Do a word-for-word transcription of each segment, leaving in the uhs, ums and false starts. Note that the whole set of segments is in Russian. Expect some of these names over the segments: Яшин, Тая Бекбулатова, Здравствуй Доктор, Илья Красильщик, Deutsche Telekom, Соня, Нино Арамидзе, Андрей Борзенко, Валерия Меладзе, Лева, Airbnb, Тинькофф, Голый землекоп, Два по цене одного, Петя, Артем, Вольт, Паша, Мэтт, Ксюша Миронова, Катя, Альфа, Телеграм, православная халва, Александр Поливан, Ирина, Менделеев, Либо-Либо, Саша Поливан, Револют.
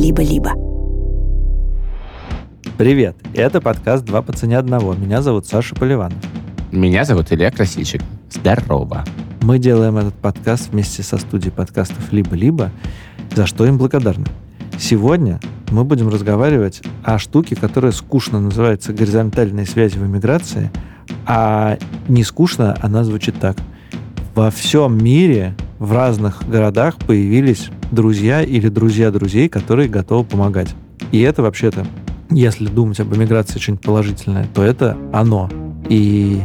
«Либо-либо». Привет, это подкаст «Два по цене одного». Меня зовут Саша Поливан. Меня зовут Илья Красильщик. Здорово. Мы делаем этот подкаст вместе со студией подкастов «Либо-либо», за что им благодарны. Сегодня мы будем разговаривать о штуке, которая скучно называется «горизонтальные связи в эмиграции», а не скучно она звучит так. Во всем мире, в разных городах появились друзья или друзья друзей, которые готовы помогать. И это вообще-то, если думать об эмиграции что-нибудь положительное, то это оно. И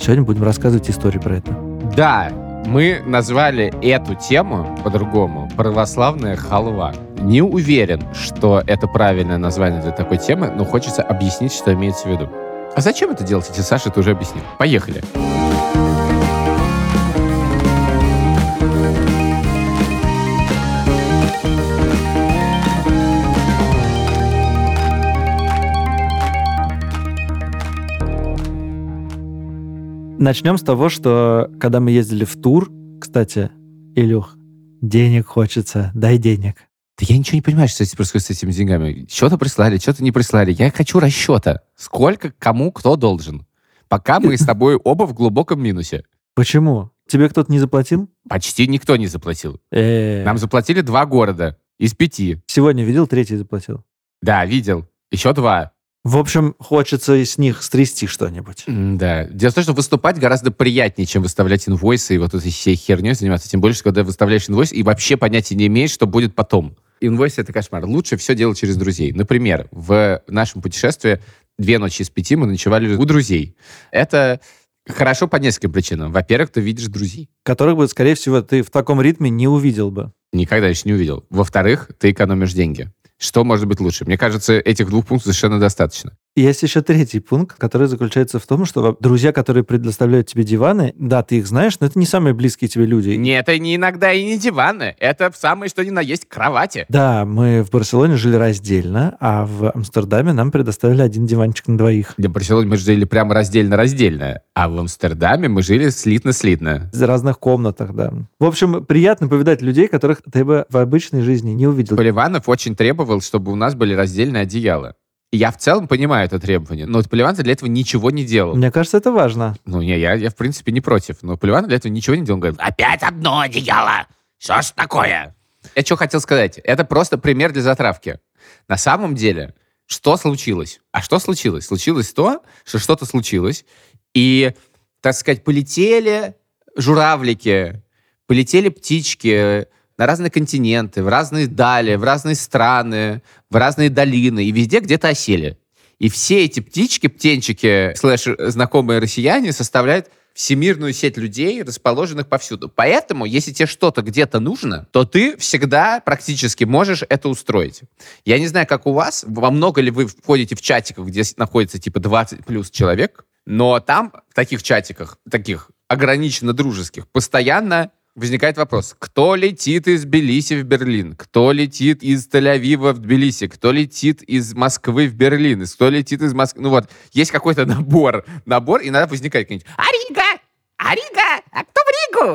сегодня будем рассказывать историю про это. Да, мы назвали эту тему по-другому «Православная халва». Не уверен, что это правильное название для такой темы, но хочется объяснить, что имеется в виду. А зачем это делать, если Саша это уже объяснил? Поехали! Начнем с того, что когда мы ездили в тур, кстати, Илюх, денег хочется, дай денег. Да я ничего не понимаю, что происходит с этими деньгами. Что-то прислали, что-то не прислали. Я хочу расчета. Сколько, кому, кто должен. Пока мы с тобой оба в глубоком минусе. Почему? Тебе кто-то не заплатил? Почти никто не заплатил. Нам заплатили два города из пяти. Сегодня видел, третий заплатил? Да, видел. Еще два. В общем, хочется из них стрясти что-нибудь. Да. Дело в том, что выступать гораздо приятнее, чем выставлять инвойсы и вот этой всей херней заниматься. Тем более, что когда выставляешь инвойс и вообще понятия не имеешь, что будет потом. Инвойс — это кошмар. Лучше все делать через друзей. Например, в нашем путешествии две ночи из пяти мы ночевали у друзей. Это хорошо по нескольким причинам. Во-первых, ты видишь друзей. Которых бы, скорее всего, ты в таком ритме не увидел бы. Никогда еще не увидел. Во-вторых, ты экономишь деньги. Что может быть лучше? Мне кажется, этих двух пунктов совершенно достаточно. Есть еще третий пункт, который заключается в том, что друзья, которые предоставляют тебе диваны, да, ты их знаешь, но это не самые близкие тебе люди. Нет, это не иногда и не диваны. Это самое, что ни на есть, кровати. Да, мы в Барселоне жили раздельно, а в Амстердаме нам предоставили один диванчик на двоих. В Барселоне мы жили прямо раздельно-раздельно, а в Амстердаме мы жили слитно-слитно. В разных комнатах, да. В общем, приятно повидать людей, которых ты бы в обычной жизни не увидел. Поливанов очень требовал, чтобы у нас были раздельные одеяла. Я в целом понимаю это требование, но Поливан для этого ничего не делал. Мне кажется, это важно. Ну, не, я, я в принципе не против, но Поливан для этого ничего не делал. Он говорит, опять одно одеяло! Что ж такое? Я что хотел сказать? Это просто пример для затравки. На самом деле, что случилось? А что случилось? Случилось то, что что-то случилось, и, так сказать, полетели журавлики, полетели птички, на разные континенты, в разные дали, в разные страны, в разные долины, и везде где-то осели. И все эти птички, птенчики, слэш, знакомые россияне, составляют всемирную сеть людей, расположенных повсюду. Поэтому, если тебе что-то где-то нужно, то ты всегда практически можешь это устроить. Я не знаю, как у вас, во много ли вы входите в чатиках, где находится типа двадцать плюс человек, но там, в таких чатиках, таких ограниченно дружеских, постоянно возникает вопрос, кто летит из Тбилиси в Берлин, кто летит из Тель-Авива в Тбилиси, кто летит из Москвы в Берлин, кто летит из Москвы... Ну вот, есть какой-то набор, набор, иногда возникает какой-нибудь «А Рига! А Рига! А кто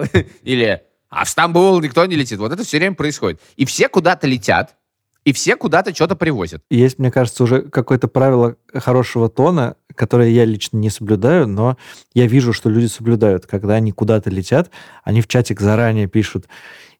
в Ригу?» Или «А в Стамбул никто не летит». Вот это все время происходит. И все куда-то летят, и все куда-то что-то привозят. Есть, мне кажется, уже какое-то правило хорошего тона, которое я лично не соблюдаю, но я вижу, что люди соблюдают. Когда они куда-то летят, они в чатик заранее пишут,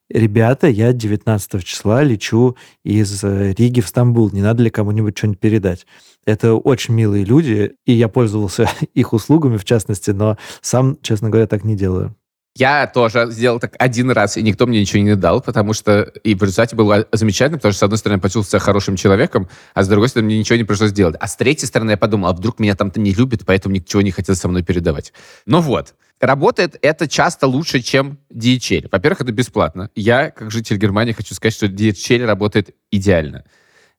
ребята, я девятнадцатого числа лечу из Риги в Стамбул, не надо ли кому-нибудь что-нибудь передать. Это очень милые люди, и я пользовался их услугами, в частности, но сам, честно говоря, так не делаю. Я тоже сделал так один раз, и никто мне ничего не дал, потому что... И в результате было замечательно, потому что, с одной стороны, я почувствовал себя хорошим человеком, а с другой стороны, мне ничего не пришлось делать. А с третьей стороны, я подумал, а вдруг меня там-то не любят, поэтому ничего не хотел со мной передавать. Ну вот. Работает это часто лучше, чем ди эйч эл. Во-первых, это бесплатно. Я, как житель Германии, хочу сказать, что ди эйч эл работает идеально.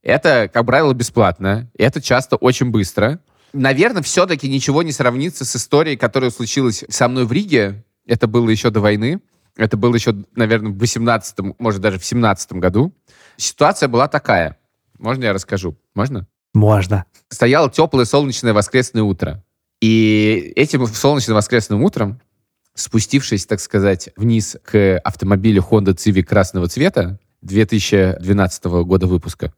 Это, как правило, бесплатно. Это часто очень быстро. Наверное, все-таки ничего не сравнится с историей, которая случилась со мной в Риге. Это было еще до войны. Это было еще, наверное, в восемнадцатом, может, даже в семнадцатом году. Ситуация была такая. Можно я расскажу? Можно? Можно. Стояло теплое солнечное воскресное утро. И этим солнечным воскресным утром, спустившись, так сказать, вниз к автомобилю Honda Civic красного цвета, две тысячи двенадцатого года выпуска.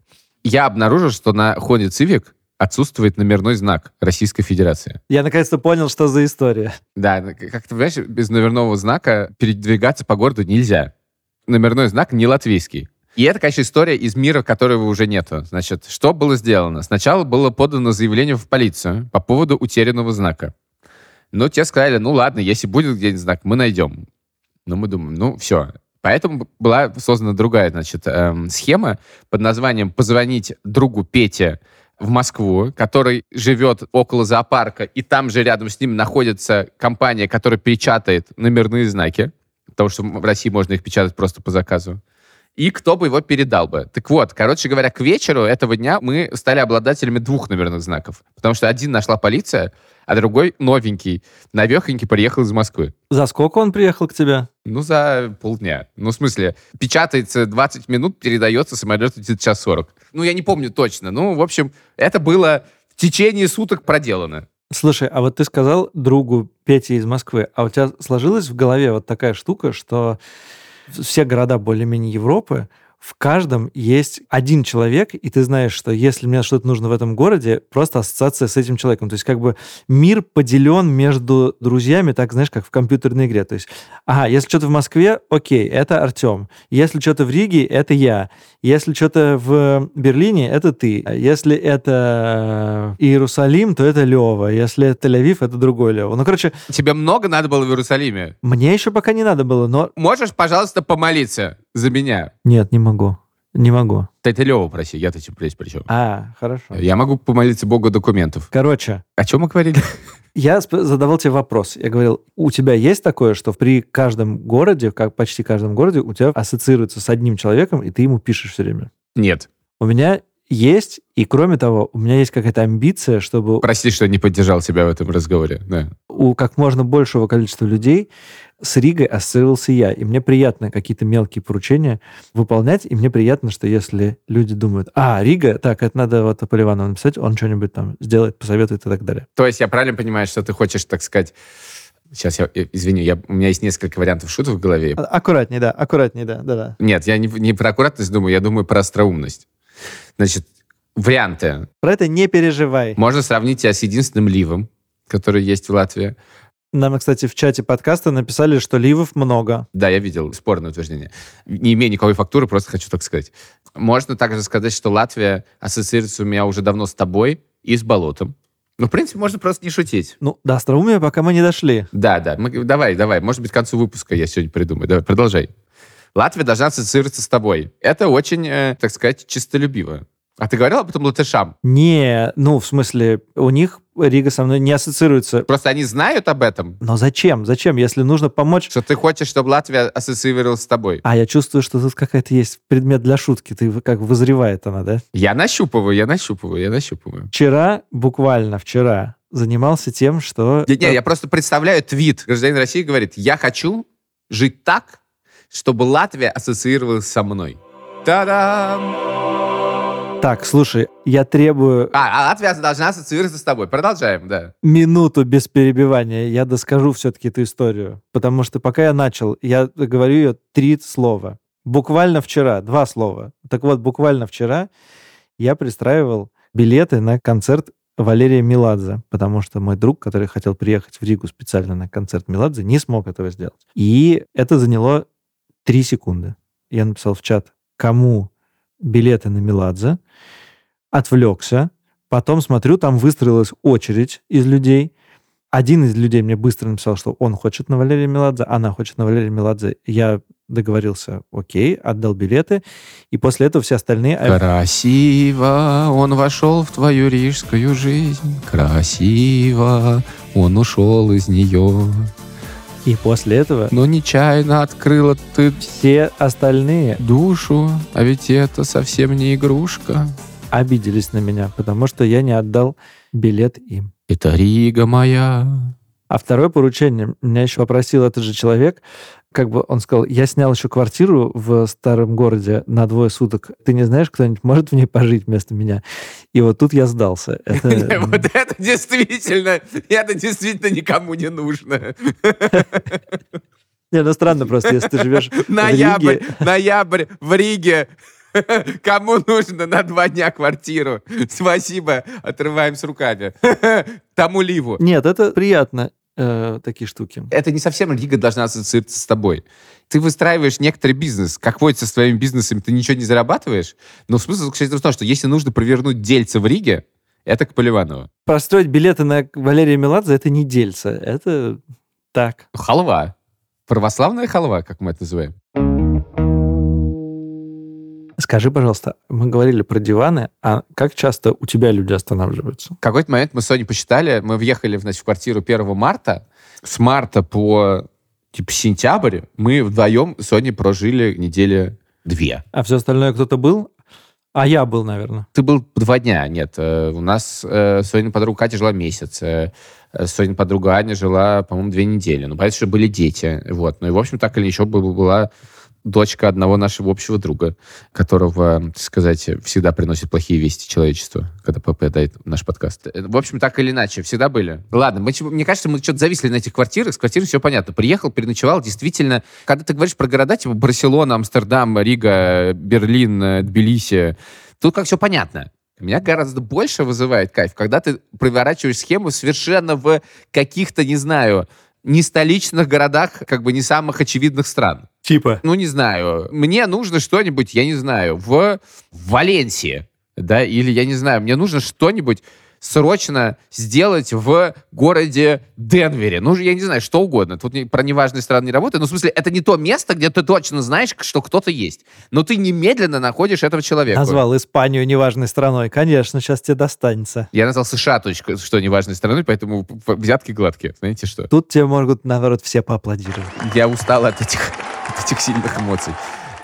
Я обнаружил, что на Honda Civic отсутствует номерной знак Российской Федерации. Я наконец-то понял, что за история. Да, как ты понимаешь, без номерного знака передвигаться по городу нельзя. Номерной знак не латвийский. И это, конечно, история из мира, которого уже нету. Значит, что было сделано? Сначала было подано заявление в полицию по поводу утерянного знака. Но те сказали, ну ладно, если будет где-нибудь знак, мы найдем. Но мы думаем, ну все. Поэтому была создана другая, значит, эм, схема под названием «Позвонить другу Пете в Москву», который живет около зоопарка, и там же рядом с ним находится компания, которая печатает номерные знаки, потому что в России можно их печатать просто по заказу. И кто бы его передал бы. Так вот, короче говоря, к вечеру этого дня мы стали обладателями двух номерных знаков. Потому что один нашла полиция, а другой новенький, новехонький, приехал из Москвы. За сколько он приехал к тебе? Ну, за полдня. Ну, в смысле, печатается двадцать минут, передается самолету где-то час сорок. Ну, я не помню точно. Ну, в общем, это было в течение суток проделано. Слушай, а вот ты сказал другу Пете из Москвы, а у тебя сложилась в голове вот такая штука, что... Все города более-менее Европы, в каждом есть один человек, и ты знаешь, что если мне что-то нужно в этом городе, просто ассоциация с этим человеком. То есть как бы мир поделен между друзьями, так, знаешь, как в компьютерной игре. То есть, ага, если что-то в Москве, окей, это Артем. Если что-то в Риге, это я. Если что-то в Берлине, это ты. Если это Иерусалим, то это Лева. Если это Тель-Авив, это другой Лева. Ну, короче... Тебе много надо было в Иерусалиме? Мне еще пока не надо было, но... Можешь, пожалуйста, помолиться за меня? Нет, не могу. Могу. Не могу. Ты это Лёва проси, я-то тебе здесь причем. А, хорошо. Я могу помолиться Богу документов. Короче. О чем мы говорили? Я задавал тебе вопрос. Я говорил, у тебя есть такое, что при каждом городе, как почти каждом городе, у тебя ассоциируется с одним человеком, и ты ему пишешь все время? Нет. У меня есть, и кроме того, у меня есть какая-то амбиция, чтобы... Прости, что не поддержал тебя в этом разговоре. Да. У как можно большего количества людей с Ригой ассоциировался я. И мне приятно какие-то мелкие поручения выполнять, и мне приятно, что если люди думают, а, Рига, так, это надо вот Поливанову написать, он что-нибудь там сделает, посоветует и так далее. То есть я правильно понимаю, что ты хочешь, так сказать... Сейчас, я извини, я, у меня есть несколько вариантов шуток в голове. Аккуратнее, да, аккуратнее, да. да, да. Нет, я не, не про аккуратность думаю, я думаю про остроумность. Значит, варианты. Про это не переживай. Можно сравнить тебя с единственным ливом, который есть в Латвии. Нам, кстати, в чате подкаста написали, что ливов много. Да, я видел спорное утверждение. Не имея никакой фактуры, просто хочу так сказать. Можно также сказать, что Латвия ассоциируется у меня уже давно с тобой и с болотом. Ну, в принципе, можно просто не шутить. Ну, до остроумия пока мы не дошли. Да, да. Мы, давай, давай. Может быть, к концу выпуска я сегодня придумаю. Давай, продолжай. Латвия должна ассоциироваться с тобой. Это очень, э, так сказать, чистолюбиво. А ты говорил об этом латышам? Не, ну, в смысле, у них Рига со мной не ассоциируется. Просто они знают об этом? Но зачем? Зачем, если нужно помочь? Что ты хочешь, чтобы Латвия ассоциировалась с тобой. А я чувствую, что тут какая-то есть предмет для шутки. Ты как вызревает она, да? Я нащупываю, я нащупываю, я нащупываю. Вчера, буквально вчера, занимался тем, что... Не, не, я просто представляю твит. Гражданин России говорит, я хочу жить так, чтобы Латвия ассоциировалась со мной. Та-дам! Так, слушай, я требую... А, а Латвия должна ассоциироваться с тобой. Продолжаем, да. Минуту без перебивания. Я доскажу все-таки эту историю. Потому что пока я начал, я говорю ее три слова. Буквально вчера, два слова. Так вот, буквально вчера я пристраивал билеты на концерт Валерия Меладзе, потому что мой друг, который хотел приехать в Ригу специально на концерт Меладзе, не смог этого сделать. И это заняло Три секунды. Я написал в чат, кому билеты на Меладзе, отвлекся, потом смотрю, там выстроилась очередь из людей. Один из людей мне быстро написал, что он хочет на Валерия Меладзе, она хочет на Валерия Меладзе. Я договорился, окей, отдал билеты, и после этого все остальные... Красиво он вошел в твою рижскую жизнь, красиво он ушел из нее... И после этого... Но нечаянно открыла ты... Все остальные... Душу, а ведь это совсем не игрушка. Обиделись на меня, потому что я не отдал билет им. Это Рига моя. А второе поручение меня еще попросил этот же человек. Как бы он сказал, я снял еще квартиру в старом городе на двое суток. Ты не знаешь, кто-нибудь может в ней пожить вместо меня? И вот тут я сдался. Вот это действительно, это действительно никому не нужно. Не, ну странно просто, если ты живешь в Риге. Ноябрь в Риге. Кому нужно на два дня квартиру? Спасибо, отрываем с руками. Тому Ливу. Нет, это приятно, э, такие штуки. Это не совсем Рига должна ассоциироваться с тобой. Ты выстраиваешь некоторый бизнес. Как водится с твоими бизнесами, ты ничего не зарабатываешь. Но смысл заключается в том, что если нужно провернуть дельце в Риге, это к Поливанову. Построить билеты на Валерия Меладзе — это не дельце. Это так. Халва. Православная халва, как мы это называем. Скажи, пожалуйста, мы говорили про диваны, а как часто у тебя люди останавливаются? В какой-то момент мы с Соней посчитали, мы въехали, значит, в квартиру первого марта. С марта по типа сентябрь мы вдвоем с Соней прожили недели две. А все остальное кто-то был? А я был, наверное. Ты был два дня, нет. У нас э, Сонина подруга Катя жила месяц, э, Сонина подруга Аня жила, по-моему, две недели. Ну, понятно, что были дети. Вот. Ну и, в общем, так или еще была дочка одного нашего общего друга, которого, так сказать, всегда приносит плохие вести человечеству, когда ПП дает наш подкаст. В общем, так или иначе, всегда были. Ладно, мы, мне кажется, мы что-то зависли на этих квартирах, с квартирой все понятно. Приехал, переночевал, действительно. Когда ты говоришь про города, типа Барселона, Амстердам, Рига, Берлин, Тбилиси, тут как все понятно. Меня гораздо больше вызывает кайф, когда ты приворачиваешь схему совершенно в каких-то, не знаю, не столичных городах, как бы не самых очевидных стран. Типа? Ну, не знаю. Мне нужно что-нибудь, я не знаю, в Валенсии, да, или, я не знаю, мне нужно что-нибудь срочно сделать в городе Денвере. Ну, я не знаю, что угодно. Тут про неважные страны не работает. Ну, в смысле, это не то место, где ты точно знаешь, что кто-то есть. Но ты немедленно находишь этого человека. Назвал Испанию неважной страной. Конечно, сейчас тебе достанется. Я назвал США, точка, что неважной страной, поэтому взятки гладкие. Знаете что? Тут тебе могут, наоборот, все поаплодировать. Я устал от этих, от этих сильных эмоций.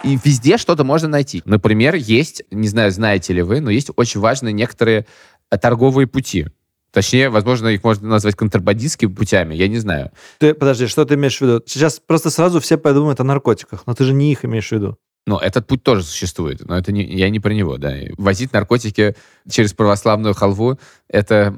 И везде что-то можно найти. Например, есть, не знаю, знаете ли вы, но есть очень важные некоторые торговые пути. Точнее, возможно, их можно назвать контрабандистскими путями, я не знаю. Ты, подожди, что ты имеешь в виду? Сейчас просто сразу все подумают о наркотиках, но ты же не их имеешь в виду. Ну, этот путь тоже существует, но это не, я не про него, да. Возить наркотики через православную халву, это...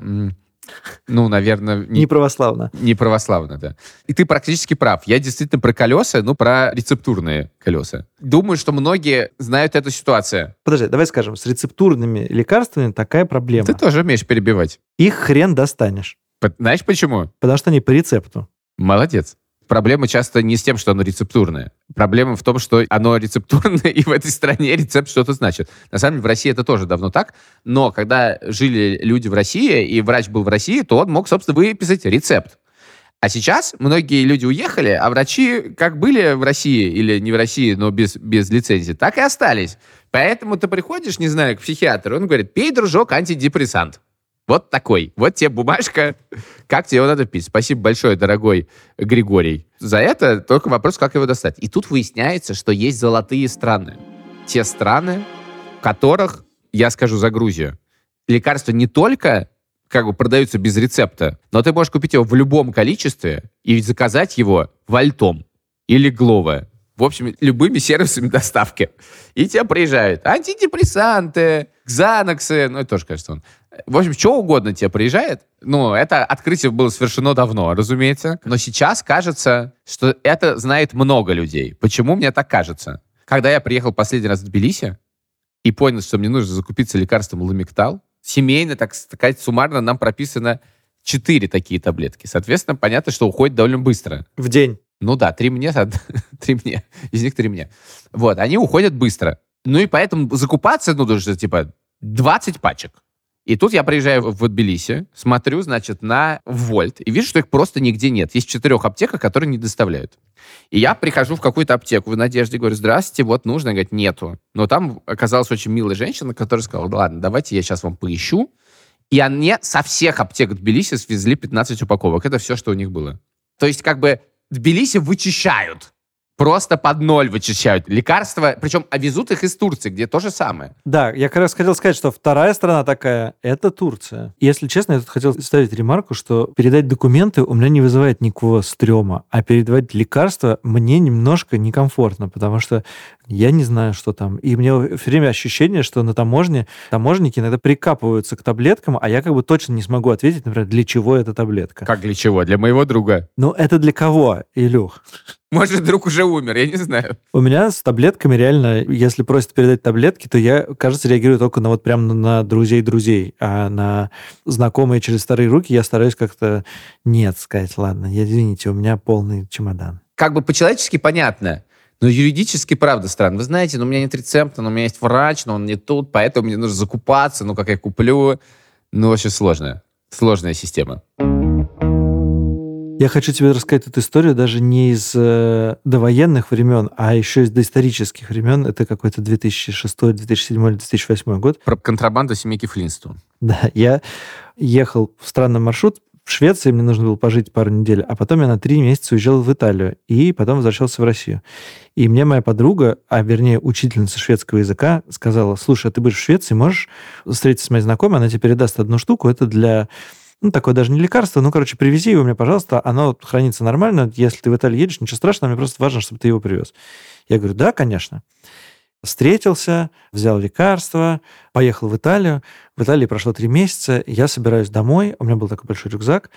Ну, наверное... Не, не православно. Не православно, да. И ты практически прав. Я действительно про колеса, ну, про рецептурные колеса. Думаю, что многие знают эту ситуацию. Подожди, давай скажем, с рецептурными лекарствами такая проблема. Ты тоже умеешь перебивать. Их хрен достанешь. По- знаешь почему? Потому что они по рецепту. Молодец. Проблема часто не с тем, что оно рецептурное. Проблема в том, что оно рецептурное, и в этой стране рецепт что-то значит. На самом деле, в России это тоже давно так. Но когда жили люди в России, и врач был в России, то он мог, собственно, выписать рецепт. А сейчас многие люди уехали, а врачи как были в России, или не в России, но без, без лицензии, так и остались. Поэтому ты приходишь, не знаю, к психиатру, он говорит, пей, дружок, антидепрессант. Вот такой. Вот тебе бумажка. Как тебе его надо пить? Спасибо большое, дорогой Григорий. За это только вопрос, как его достать. И тут выясняется, что есть золотые страны. Те страны, в которых, я скажу за Грузию, лекарства не только как бы продаются без рецепта, но ты можешь купить его в любом количестве и заказать его вальтом или глово. В общем, любыми сервисами доставки. И тебе приезжают антидепрессанты, ксаноксы, ну это тоже, кажется, он. В общем, что угодно тебе приезжает. Ну, это открытие было совершено давно, разумеется. Но сейчас кажется, что это знает много людей. Почему мне так кажется? Когда я приехал последний раз в Тбилиси и понял, что мне нужно закупиться лекарством Ламиктал, семейно, так сказать, суммарно нам прописано четыре такие таблетки. Соответственно, понятно, что уходит довольно быстро. В день. Ну да, три мне, три мне. Из них три мне. Вот, они уходят быстро. Ну и поэтому закупаться, ну, даже типа двадцать пачек. И тут я приезжаю в Тбилиси, смотрю, значит, на Вольт, и вижу, что их просто нигде нет. Есть четырех аптеках, которые не доставляют. И я прихожу в какую-то аптеку в надежде, говорю, здравствуйте, вот нужно. Говорит, нету. Но там оказалась очень милая женщина, которая сказала, ладно, давайте я сейчас вам поищу. И они со всех аптек Тбилиси свезли пятнадцать упаковок. Это все, что у них было. То есть как бы Тбилиси вычищают. Просто под ноль вычищают лекарства. Причем везут их из Турции, где то же самое. Да, я как раз хотел сказать, что вторая страна такая – это Турция. Если честно, я тут хотел ставить ремарку, что передать документы у меня не вызывает никакого стрёма, а передавать лекарства мне немножко некомфортно, потому что Я не знаю, что там. И мне все время ощущение, что на таможне таможенники иногда прикапываются к таблеткам, а я как бы точно не смогу ответить, например, для чего эта таблетка. Как для чего? Для моего друга? Ну, это для кого, Илюх? Может, друг уже умер, я не знаю. У меня с таблетками реально, если просят передать таблетки, то я, кажется, реагирую только на вот прям на друзей-друзей, а на знакомые через старые руки я стараюсь как-то нет сказать, ладно, извините, у меня полный чемодан. Как бы по-человечески понятно, но юридически, правда, странно. Вы знаете, ну, у меня нет рецепта, но у меня есть врач, но он не тут, поэтому мне нужно закупаться, ну, как я куплю. Ну, вообще сложная, сложная система. Я хочу тебе рассказать эту историю даже не из э, довоенных времен, а еще из доисторических времен. Это какой-то две тысячи шестой, две тысячи седьмой, две тысячи восьмой год. Про контрабанду семейки Флинстон. Да, я ехал в странный маршрут, в Швеции мне нужно было пожить пару недель, а потом я на три месяца уезжал в Италию и потом возвращался в Россию. И мне моя подруга, а вернее учительница шведского языка, сказала, слушай, а ты будешь в Швеции, можешь встретиться с моей знакомой, она тебе передаст одну штуку, это для, ну, такое даже не лекарство, ну, короче, привези его мне, пожалуйста, оно хранится нормально, если ты в Италию едешь, ничего страшного, мне просто важно, чтобы ты его привез. Я говорю, да, конечно. Встретился, взял лекарства, поехал в Италию. В Италии прошло три месяца, я собираюсь домой, у меня был такой большой рюкзак.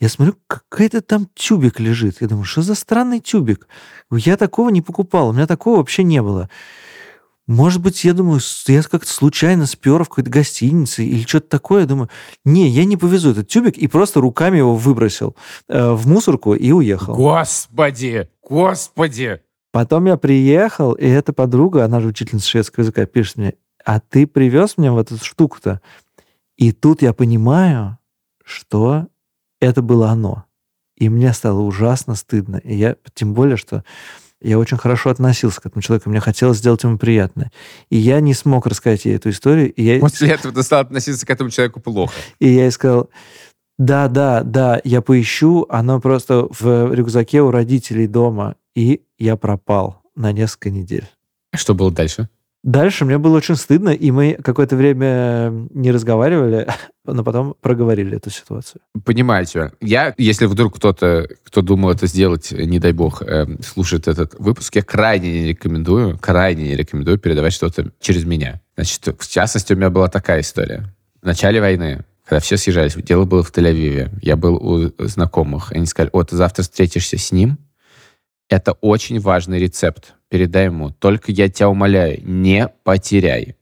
Я смотрю, какой-то там тюбик лежит. Я думаю, что за странный тюбик? Я такого не покупал, у меня такого вообще не было. Может быть, я думаю, я как-то случайно спер в какой-то гостинице или что-то такое. Я думаю, не, я не повезу этот тюбик и просто руками его выбросил э, в мусорку и уехал. Господи, господи! Потом я приехал, и эта подруга, она же учительница шведского языка, пишет мне, а ты привез мне вот эту штуку-то? И тут я понимаю, что это было оно. И мне стало ужасно стыдно. И я, тем более, что я очень хорошо относился к этому человеку, мне хотелось сделать ему приятное. И я не смог рассказать ей эту историю. И я... После этого ты стал относиться к этому человеку плохо. И я ей сказал... Да, да, да, я поищу, оно просто в рюкзаке у родителей дома, и я пропал на несколько недель. А что было дальше? Дальше мне было очень стыдно, и мы какое-то время не разговаривали, но потом проговорили эту ситуацию. Понимаете, я, если вдруг кто-то, кто думал это сделать, не дай бог, слушает этот выпуск, я крайне не рекомендую, крайне не рекомендую передавать что-то через меня. Значит, в частности, у меня была такая история. В начале войны, когда все съезжались, дело было в Тель-Авиве. Я был у знакомых. Они сказали, о, ты завтра встретишься с ним. Это очень важный рецепт. Передай ему. Только я тебя умоляю, не потеряй.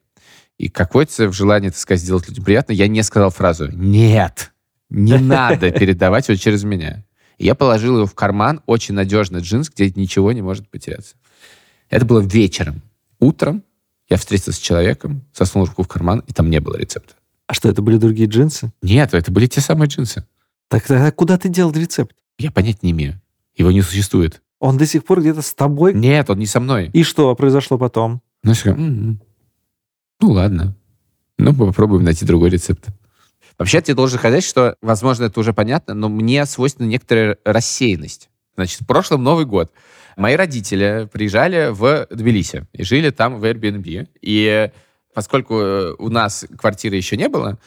И какое-то в желании, так сказать, сделать людям приятно, я не сказал фразу «Нет, не надо передавать его через меня». Я положил его в карман, очень надежный джинс, где ничего не может потеряться. Это было вечером. Утром я встретился с человеком, засунул руку в карман, и там не было рецепта. А что, это были другие джинсы? Нет, это были те самые джинсы. Так тогда куда ты делал рецепт? Я понять не имею. Его не существует. Он до сих пор где-то с тобой? Нет, он не со мной. И что произошло потом? Ну, м-м-м. ну ладно. Ну, попробуем найти другой рецепт. Вообще, я тебе должен сказать, что, возможно, это уже понятно, но мне свойственна некоторая рассеянность. Значит, в прошлом Новый год мои родители приезжали в Тбилиси и жили там в Airbnb. И... Поскольку у нас квартиры еще не было,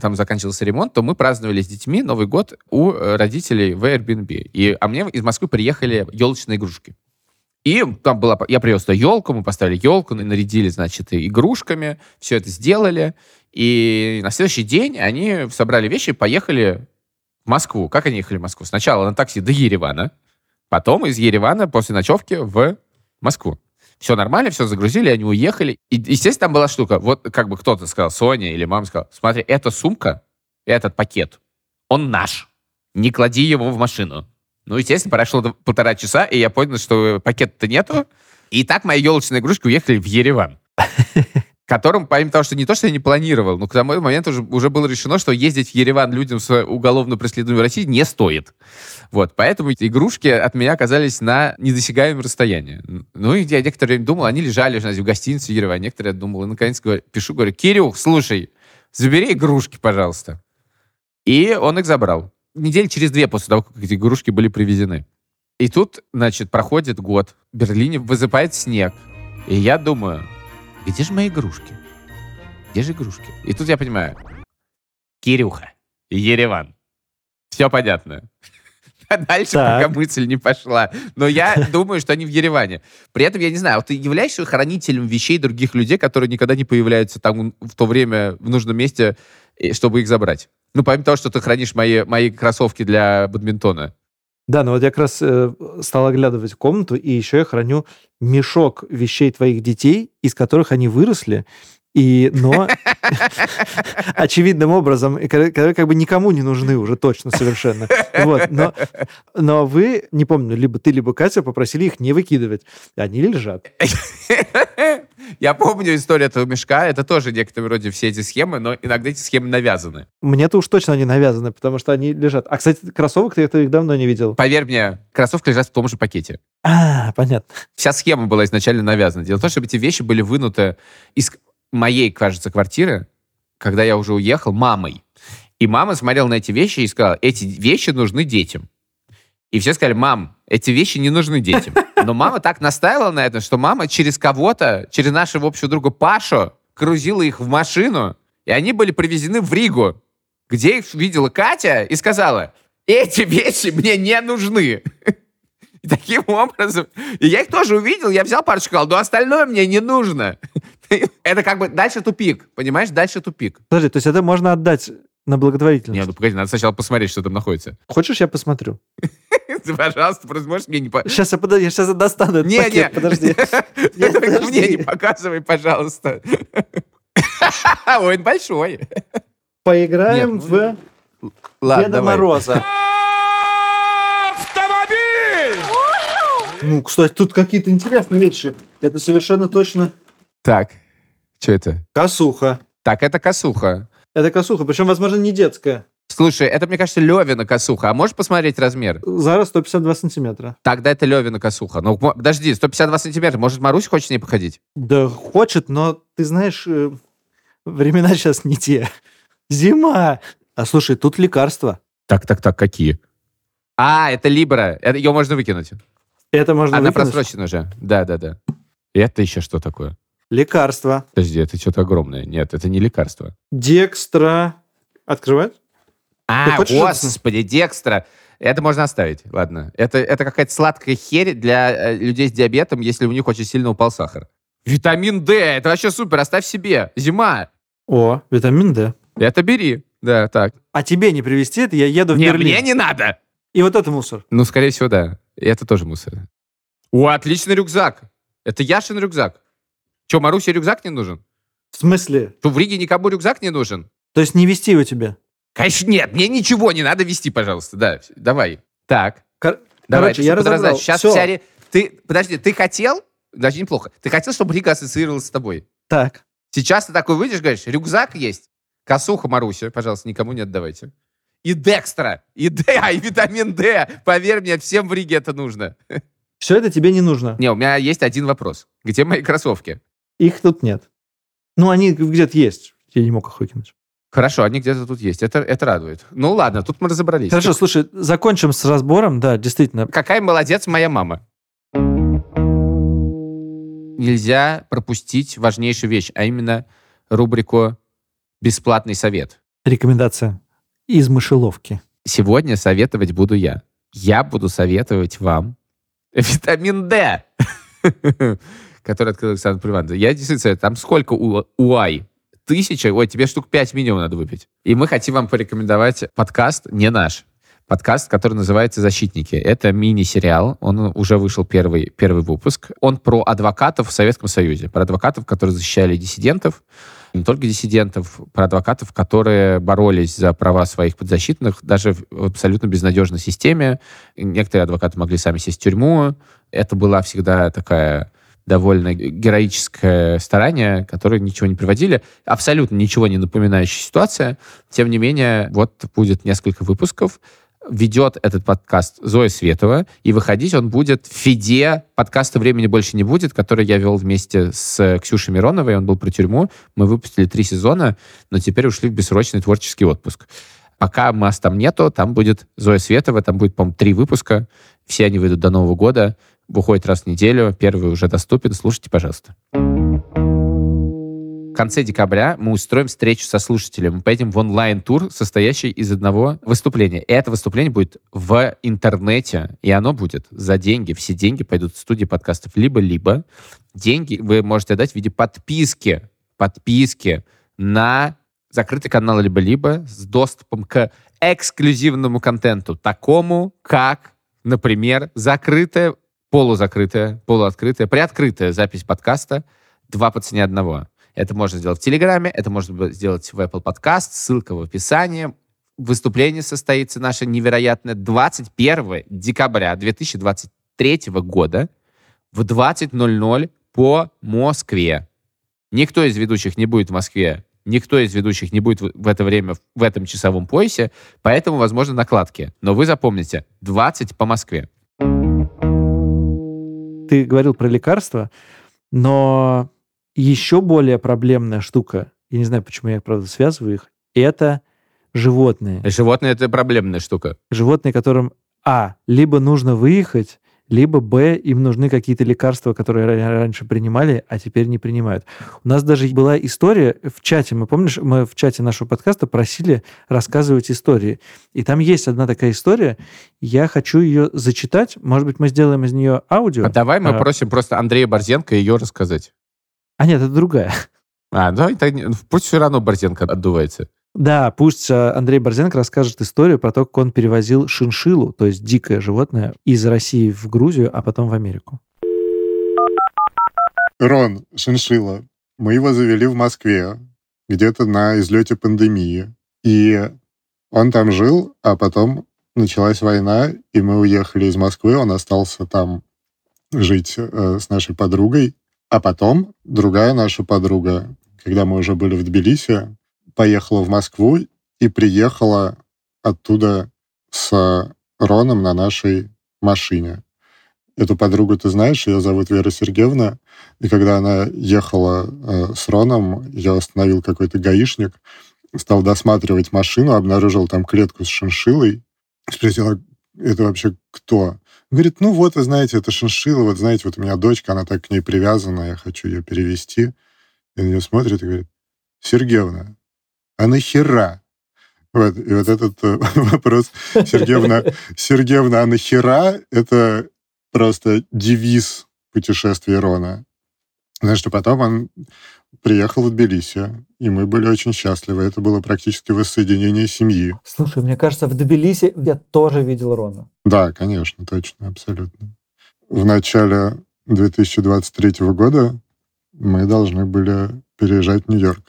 там заканчивался ремонт, то мы праздновали с детьми Новый год у родителей в Airbnb. И, а мне из Москвы приехали елочные игрушки. И там была... Я привез туда елку, мы поставили елку, нарядили, значит, игрушками, все это сделали. И на следующий день они собрали вещи и поехали в Москву. Как они ехали в Москву? Сначала на такси до Еревана, потом из Еревана после ночевки в Москву. Все нормально, все загрузили, они уехали. И, естественно, там была штука. Вот как бы кто-то сказал, Соня или мама сказала, смотри, эта сумка, этот пакет, он наш. Не клади его в машину. Ну, естественно, прошло полтора часа, и я понял, что пакета-то нету. И так мои елочные игрушки уехали в Ереван. Которым, помимо того, что не то, что я не планировал, но к тому моменту уже, уже было решено, что ездить в Ереван людям с уголовно преследуемой в России не стоит. Вот, поэтому игрушки от меня оказались на недосягаемом расстоянии. Ну, и я некоторое время думал, они лежали в гостинице в Ереване. Некоторые я думал, и наконец говорю, пишу, говорю, Кирюх, слушай, забери игрушки, пожалуйста. И он их забрал. Недели через две после того, как эти игрушки были привезены. И тут, значит, проходит год. В Берлине высыпает снег. И я думаю... Где же мои игрушки? Где же игрушки? И тут я понимаю. Кирюха. Ереван. Все понятно. дальше так. пока мысль не пошла. Но я думаю, что они в Ереване. При этом, я не знаю, ты являешься хранителем вещей других людей, которые никогда не появляются там в то время, в нужном месте, чтобы их забрать? Ну, помимо того, что ты хранишь мои, мои кроссовки для бадминтона. Да, ну вот я как раз э, стал оглядывать комнату, и еще я храню мешок вещей твоих детей, из которых они выросли, и, но очевидным образом, которые как бы никому не нужны уже точно совершенно. Вот, но, но вы, не помню, либо ты, либо Катя попросили их не выкидывать. Они лежат. Я помню историю этого мешка. Это тоже некоторые вроде все эти схемы, но иногда эти схемы навязаны. Мне-то уж точно они навязаны, потому что они лежат. А, кстати, кроссовок ты их давно не видел. Поверь мне, кроссовки лежат в том же пакете. А, понятно. Вся схема была изначально навязана. Дело в том, чтобы эти вещи были вынуты из... моей, кажется, квартиры, когда я уже уехал, мамой. И мама смотрела на эти вещи и сказала, эти вещи нужны детям. И все сказали, мам, эти вещи не нужны детям. Но мама так настаивала на этом, что мама через кого-то, через нашего общего друга Пашу, грузила их в машину, и они были привезены в Ригу, где их видела Катя и сказала, эти вещи мне не нужны. И таким образом... И я их тоже увидел, я взял парочку, сказал, но остальное мне не нужно. Это как бы дальше тупик, понимаешь? Дальше тупик. Подожди, то есть это можно отдать на благотворительность? Нет, ну погоди, надо сначала посмотреть, что там находится. Хочешь, я посмотрю? Ты, пожалуйста, просто можешь мне не... Сейчас я подожди, я сейчас достану этот пакет, подожди. Мне не показывай, пожалуйста. Ой, он большой. Поиграем в Деда Мороза. Ну, кстати, тут какие-то интересные вещи. Это совершенно точно... Так, что это? Косуха. Так, это косуха. Это косуха, причем, возможно, не детская. Слушай, это, мне кажется, Левина косуха. А можешь посмотреть размер? Зара сто пятьдесят два сантиметра. Тогда это Левина косуха. Ну, подожди, сто пятьдесят два сантиметра. Может, Маруся хочет с ней походить? Да, хочет, но, ты знаешь, времена сейчас не те. Зима. А, слушай, тут лекарства. Так, так, так, какие? А, это Либра. Это, ее можно выкинуть. Это можно Она выкинуть? Она просрочена уже. Да, да, да. Это еще что такое? Лекарство. Подожди, это что-то огромное. Нет, это не лекарство. Декстра. Открывать? А, господи, декстра. Это можно оставить, ладно. Это, это какая-то сладкая херь для людей с диабетом, если у них очень сильно упал сахар. Витамин Д, это вообще супер, оставь себе. Зима. О, витамин Д. Это бери, да, так. А тебе не привезти это, я еду в Берлин. Нет, мне не надо. И вот это мусор. Ну, скорее всего, да. И это тоже мусор. О, отличный рюкзак. Это Яшин рюкзак. Что, Марусе рюкзак не нужен? В смысле? Что, в Риге никому рюкзак не нужен? То есть не везти его тебе? Конечно, нет, мне ничего не надо везти, пожалуйста. Да, давай. Так. Кор- давай, короче, я разобрал. Сейчас вся ре... ты, подожди, ты хотел... Даже неплохо. Ты хотел, чтобы Рига ассоциировалась с тобой? Так. Сейчас ты такой выйдешь, говоришь, рюкзак есть. Косуха Марусе, пожалуйста, никому не отдавайте. И Декстра, и Д, и витамин Д. Поверь мне, всем в Риге это нужно. Все это тебе не нужно? Не, у меня есть один вопрос. Где мои кроссовки? Их тут нет. Ну, они где-то есть. Я не мог их выкинуть. Хорошо, они где-то тут есть. Это, это радует. Ну, ладно, тут мы разобрались. Хорошо, так... слушай, закончим с разбором. Да, действительно. Какая молодец моя мама. Нельзя пропустить важнейшую вещь, а именно рубрику «Бесплатный совет». Рекомендация из мышеловки. Сегодня советовать буду я. Я буду советовать вам витамин Д. Который открыл Александр Поливан. Я действительно советую. Там сколько УАЙ? Тысяча? Ой, тебе штук пять минимум надо выпить. И мы хотим вам порекомендовать подкаст, не наш, подкаст, который называется «Защитники». Это мини-сериал. Он уже вышел первый, первый выпуск. Он про адвокатов в Советском Союзе. Про адвокатов, которые защищали диссидентов. Не только диссидентов, про адвокатов, которые боролись за права своих подзащитных даже в абсолютно безнадежной системе. Некоторые адвокаты могли сами сесть в тюрьму. Это была всегда такая... довольно героическое старание, которое ничего не приводили. Абсолютно ничего не напоминающая ситуация. Тем не менее, вот будет несколько выпусков. Ведет этот подкаст Зоя Светова, и выходить он будет в фиде подкаста «Времени больше не будет», который я вел вместе с Ксюшей Мироновой. Он был про тюрьму. Мы выпустили три сезона, но теперь ушли в бессрочный творческий отпуск. Пока нас там нету, там будет Зоя Светова, там будет, по-моему, три выпуска. Все они выйдут до Нового года. Выходит раз в неделю, первый уже доступен. Слушайте, пожалуйста. В конце декабря мы устроим встречу со слушателями. Мы поедем в онлайн-тур, состоящий из одного выступления. И это выступление будет в интернете, и оно будет за деньги. Все деньги пойдут в студии подкастов «Либо-либо». Деньги вы можете отдать в виде подписки. Подписки на закрытый канал «Либо-либо» с доступом к эксклюзивному контенту. Такому, как, например, закрытая, полузакрытая, полуоткрытая, приоткрытая запись подкаста «Два по цене одного». Это можно сделать в Телеграме, это можно сделать в Apple Podcasts, ссылка в описании. Выступление состоится наше невероятное двадцать первого декабря две тысячи двадцать третьего года в двадцать ноль ноль по Москве. Никто из ведущих не будет в Москве, никто из ведущих не будет в это время в этом часовом поясе, поэтому, возможно, накладки. Но вы запомните, двадцать по Москве. Ты говорил про лекарства, но... Еще более проблемная штука, я не знаю, почему я, правда, связываю их, это животные. Животные — это проблемная штука. Животные, которым, а, либо нужно выехать, либо, б, им нужны какие-то лекарства, которые раньше принимали, а теперь не принимают. У нас даже была история в чате, мы, помнишь, мы в чате нашего подкаста просили рассказывать истории. И там есть одна такая история, я хочу ее зачитать, может быть, мы сделаем из нее аудио. А давай мы а... просим просто Андрея Борзенко ее рассказать. А нет, это другая. А, ну, пусть все равно Борзенко отдувается. Да, пусть Андрей Борзенко расскажет историю про то, как он перевозил шиншиллу, то есть дикое животное, из России в Грузию, а потом в Америку. Рон, шиншилла. Мы его завели в Москве, где-то на излете пандемии. И он там жил, а потом началась война, и мы уехали из Москвы. Он остался там жить э, с нашей подругой. А потом другая наша подруга, когда мы уже были в Тбилиси, поехала в Москву и приехала оттуда с Роном на нашей машине. Эту подругу ты знаешь, ее зовут Вера Сергеевна. И когда она ехала э, с Роном, ее остановил какой-то гаишник, стал досматривать машину, обнаружил там клетку с шиншиллой. Спросила, это вообще кто? Говорит, ну вот, вы знаете, это шиншилла, вот знаете, вот у меня дочка, она так к ней привязана, я хочу ее перевести. И на нее смотрит и говорит, Сергеевна, а нахера? Вот, и вот этот э, вопрос, Сергеевна, Сергеевна, а нахера? Это просто девиз путешествия Рона. Потому что потом он приехал в Тбилиси, и мы были очень счастливы. Это было практически воссоединение семьи. Слушай, мне кажется, в Тбилиси я тоже видел Рона. Да, конечно, точно, абсолютно. В начале две тысячи двадцать третьего года мы должны были переезжать в Нью-Йорк.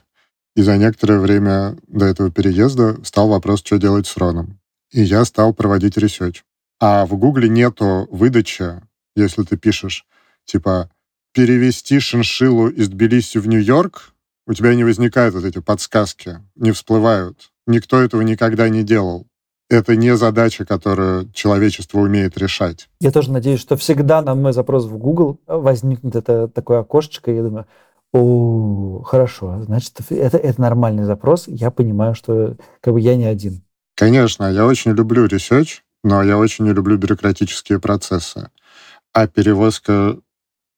И за некоторое время до этого переезда встал вопрос, что делать с Роном. И я стал проводить ресерч. А в Гугле нету выдачи, если ты пишешь, типа... перевести шиншиллу из Тбилиси в Нью-Йорк, у тебя не возникают вот эти подсказки, не всплывают. Никто этого никогда не делал. Это не задача, которую человечество умеет решать. Я тоже надеюсь, что всегда на мой запрос в Google возникнет это такое окошечко, и я думаю, о, хорошо, значит, это, это нормальный запрос, я понимаю, что как бы я не один. Конечно, я очень люблю ресерч, но я очень не люблю бюрократические процессы. А перевозка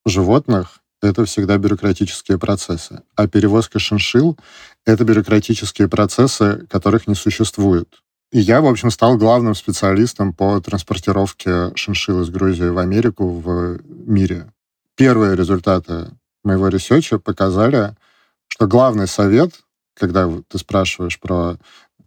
животных — это всегда бюрократические процессы. А перевозка шиншилл — это бюрократические процессы, которых не существует. И я, в общем, стал главным специалистом по транспортировке шиншилл из Грузии в Америку в мире. Первые результаты моего ресерча показали, что главный совет, когда ты спрашиваешь про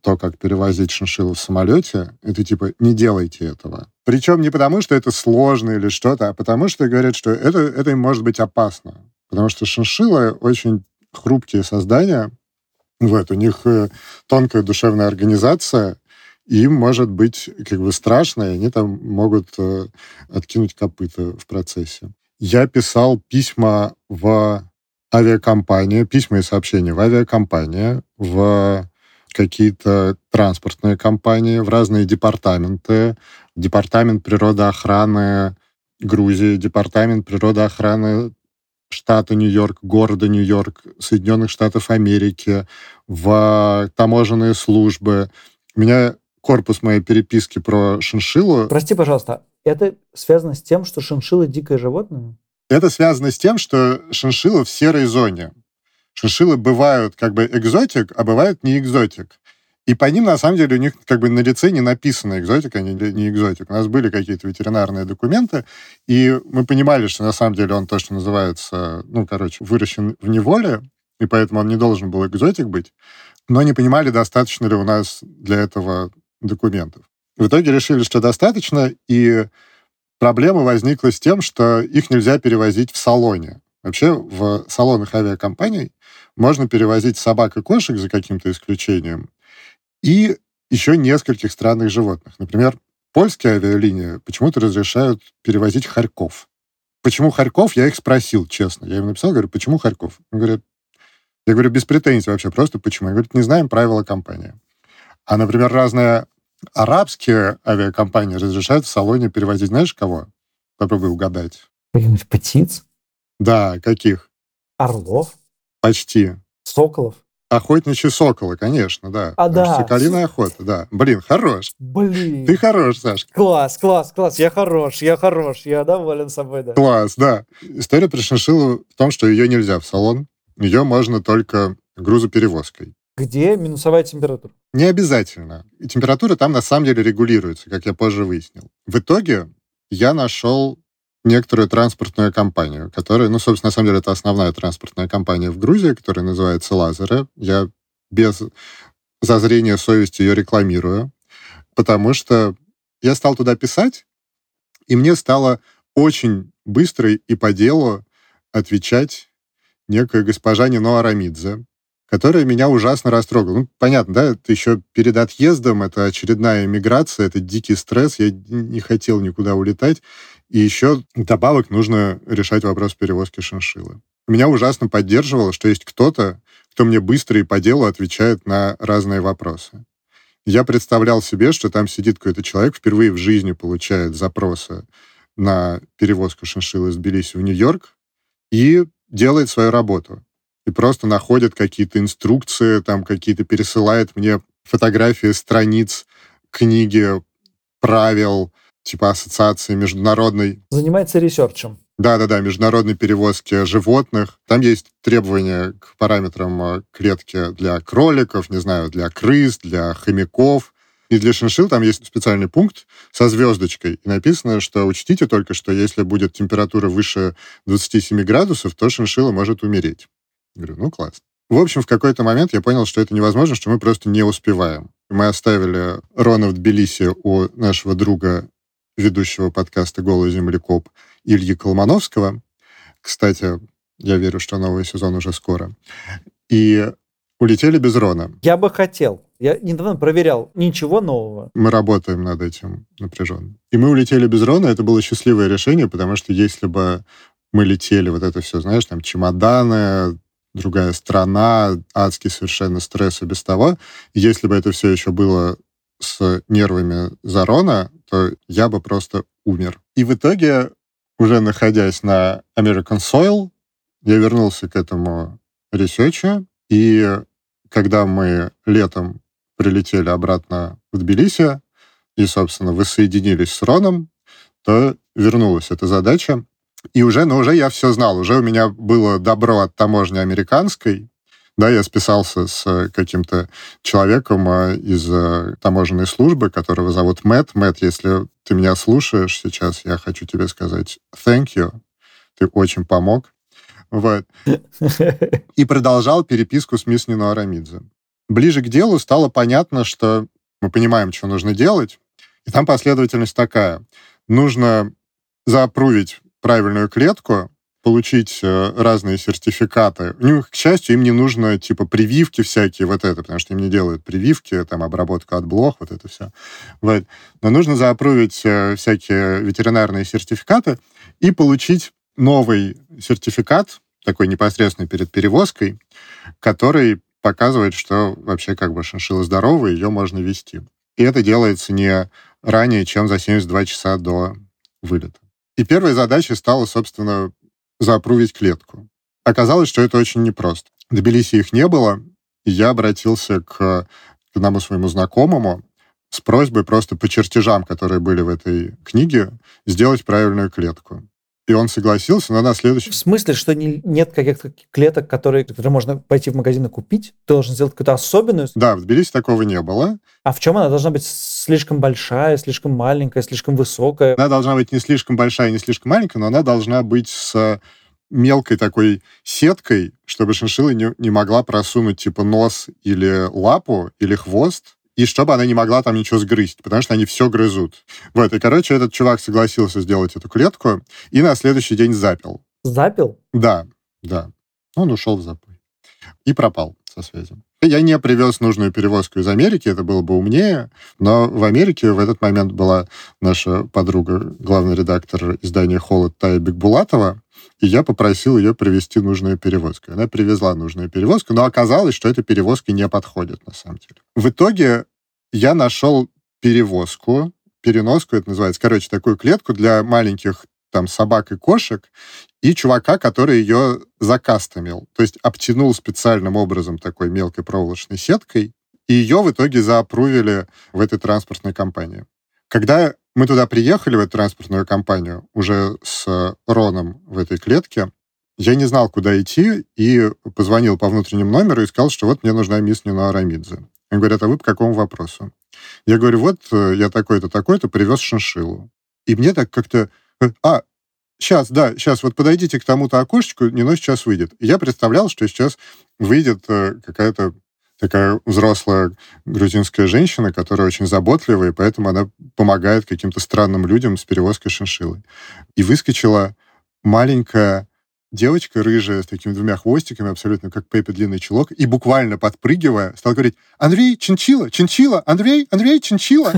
то, как перевозить шиншиллу в самолете, это типа «не делайте этого». Причем не потому, что это сложно или что-то, а потому что говорят, что это, это им может быть опасно. Потому что шиншиллы очень хрупкие создания. Вот, у них тонкая душевная организация, и им может быть как бы страшно, и они там могут откинуть копыта в процессе. Я писал письма в авиакомпании, письма и сообщения в авиакомпании, в какие-то транспортные компании, в разные департаменты. Департамент природоохраны Грузии, департамент природоохраны штата Нью-Йорк, города Нью-Йорк, Соединенных Штатов Америки, в таможенные службы. У меня корпус моей переписки про шиншиллу... Прости, пожалуйста, это связано с тем, что шиншиллы дикое животное? Это связано с тем, что шиншиллы в серой зоне. шиншиллы бывают как бы экзотик, а бывают не экзотик. И по ним, на самом деле, у них как бы на лице не написано экзотик, а не, не экзотик. У нас были какие-то ветеринарные документы, и мы понимали, что на самом деле он то, что называется, ну, короче, выращен в неволе, и поэтому он не должен был экзотик быть, но не понимали, достаточно ли у нас для этого документов. В итоге решили, что достаточно, и проблема возникла с тем, что их нельзя перевозить в салоне. Вообще в салонах авиакомпаний можно перевозить собак и кошек за каким-то исключением, и еще нескольких странных животных. Например, польские авиалинии почему-то разрешают перевозить хорьков. Почему хорьков? Я их спросил, честно. Я им написал, говорю, почему хорьков? Они говорят, я говорю, без претензий вообще, просто почему? Они говорят, не знаем, правила компании. А, например, разные арабские авиакомпании разрешают в салоне перевозить, знаешь, кого? Попробуй угадать. Птиц? Да, каких? Орлов? Почти. Соколов? Охотничьи соколы, конечно, да. А, да. Соколиная охота, да. Блин, хорош. Блин. Ты хорош, Сашка. Класс, класс, класс. Я хорош, я хорош. Я доволен собой, да. Класс, да. История про шиншиллу в том, что ее нельзя в салон. Ее можно только грузоперевозкой. Где минусовая температура? Не обязательно. И температура там на самом деле регулируется, как я позже выяснил. В итоге я нашел некоторую транспортную компанию, которая, ну, собственно, на самом деле, это основная транспортная компания в Грузии, которая называется «Лазер». Я без зазрения совести ее рекламирую, потому что я стал туда писать, и мне стало очень быстро и по делу отвечать некая госпожа Нино Арамидзе, которая меня ужасно растрогала. Ну, понятно, да, это еще перед отъездом, это очередная эмиграция, это дикий стресс, я не хотел никуда улетать. И еще добавок нужно решать вопрос перевозки шиншиллы. Меня ужасно поддерживало, что есть кто-то, кто мне быстро и по делу отвечает на разные вопросы. Я представлял себе, что там сидит какой-то человек, впервые в жизни получает запросы на перевозку шиншиллы из Тбилиси в Нью-Йорк и делает свою работу. И просто находит какие-то инструкции, там какие-то пересылает мне фотографии страниц, книги, правил, типа ассоциации международной... Занимается ресерчем. Да-да-да, международной перевозки животных. Там есть требования к параметрам клетки для кроликов, не знаю, для крыс, для хомяков. И для шиншилл там есть специальный пункт со звездочкой. И написано, что учтите только, что если будет температура выше двадцати семи градусов, то шиншилла может умереть. Я говорю, ну классно. В общем, в какой-то момент я понял, что это невозможно, что мы просто не успеваем. Мы оставили Рона в Тбилиси у нашего друга ведущего подкаста «Голый землекоп» Ильи Колмановского. Кстати, я верю, что новый сезон уже скоро. И улетели без Рона. Я бы хотел. Я недавно проверял. Ничего нового. Мы работаем над этим напряженно. И мы улетели без Рона. Это было счастливое решение, потому что если бы мы летели, вот это все, знаешь, там чемоданы, другая страна, адский совершенно стресс и без того, если бы это все еще было с нервами за Рона, то я бы просто умер. И в итоге, уже находясь на American Soil, я вернулся к этому ресерчу, и когда мы летом прилетели обратно в Тбилиси и, собственно, воссоединились с Роном, то вернулась эта задача. И уже, ну, уже я все знал, уже у меня было добро от таможни американской. Да, я списался с каким-то человеком из таможенной службы, которого зовут Мэтт. Мэтт, если ты меня слушаешь сейчас, я хочу тебе сказать thank you. Ты очень помог. Вот. И продолжал переписку с мисс Нино Арамидзе. Ближе к делу стало понятно, что мы понимаем, что нужно делать. И там последовательность такая. Нужно заапрувить правильную клетку, получить разные сертификаты. У них, к счастью, им не нужно, типа, прививки всякие, вот это, потому что им не делают прививки, там, обработку от блох, вот это все. Вот. Но нужно заапрувить всякие ветеринарные сертификаты и получить новый сертификат, такой непосредственно перед перевозкой, который показывает, что вообще, как бы, шиншилла здоровая, ее можно везти. И это делается не ранее, чем за семьдесят два часа до вылета. И первой задачей стало, собственно, заапрувить клетку. Оказалось, что это очень непросто. В Тбилиси их не было, и я обратился к одному своему знакомому с просьбой просто по чертежам, которые были в этой книге, сделать правильную клетку. И он согласился, но на следующий... В смысле, что не, нет каких-то клеток, которые, которые можно пойти в магазин и купить? Ты должен сделать какую-то особенную? Да, в Тбилиси такого не было. А в чем она должна быть слишком большая, слишком маленькая, слишком высокая? Она должна быть не слишком большая, не слишком маленькая, но она должна быть с мелкой такой сеткой, чтобы шиншилла не, не могла просунуть типа нос или лапу, или хвост, и чтобы она не могла там ничего сгрызть, потому что они все грызут. Вот, и, короче, этот чувак согласился сделать эту клетку и на следующий день запил. Запил? Да, да. Он ушел в запой. И пропал со связи. Я не привез нужную перевозку из Америки, это было бы умнее, но в Америке в этот момент была наша подруга, главный редактор издания «Холод» Тая Бекбулатова, и я попросил ее привезти нужную перевозку. Она привезла нужную перевозку, но оказалось, что эта перевозка не подходит, на самом деле. В итоге я нашел перевозку, переноску, это называется, короче, такую клетку для маленьких там собак и кошек, и чувака, который ее закастомил. То есть обтянул специальным образом такой мелкой проволочной сеткой, и ее в итоге заапрувили в этой транспортной компании. Когда мы туда приехали, в эту транспортную компанию, уже с Роном в этой клетке, я не знал, куда идти, и позвонил по внутреннему номеру и сказал, что вот мне нужна мисс Нино Арамидзе. Они говорят, а вы по какому вопросу? Я говорю, вот я такой-то, такой-то привез шиншиллу. И мне так как-то... А, сейчас, да, сейчас, вот подойдите к тому-то окошечку, Нино сейчас выйдет. И я представлял, что сейчас выйдет какая-то такая взрослая грузинская женщина, которая очень заботливая, и поэтому она помогает каким-то странным людям с перевозкой шиншиллы. И выскочила маленькая девочка рыжая с такими двумя хвостиками, абсолютно как Пеппи длинный чулок, и буквально подпрыгивая стала говорить «Андрей, чинчила, чинчила, Андрей, Андрей, чинчила!»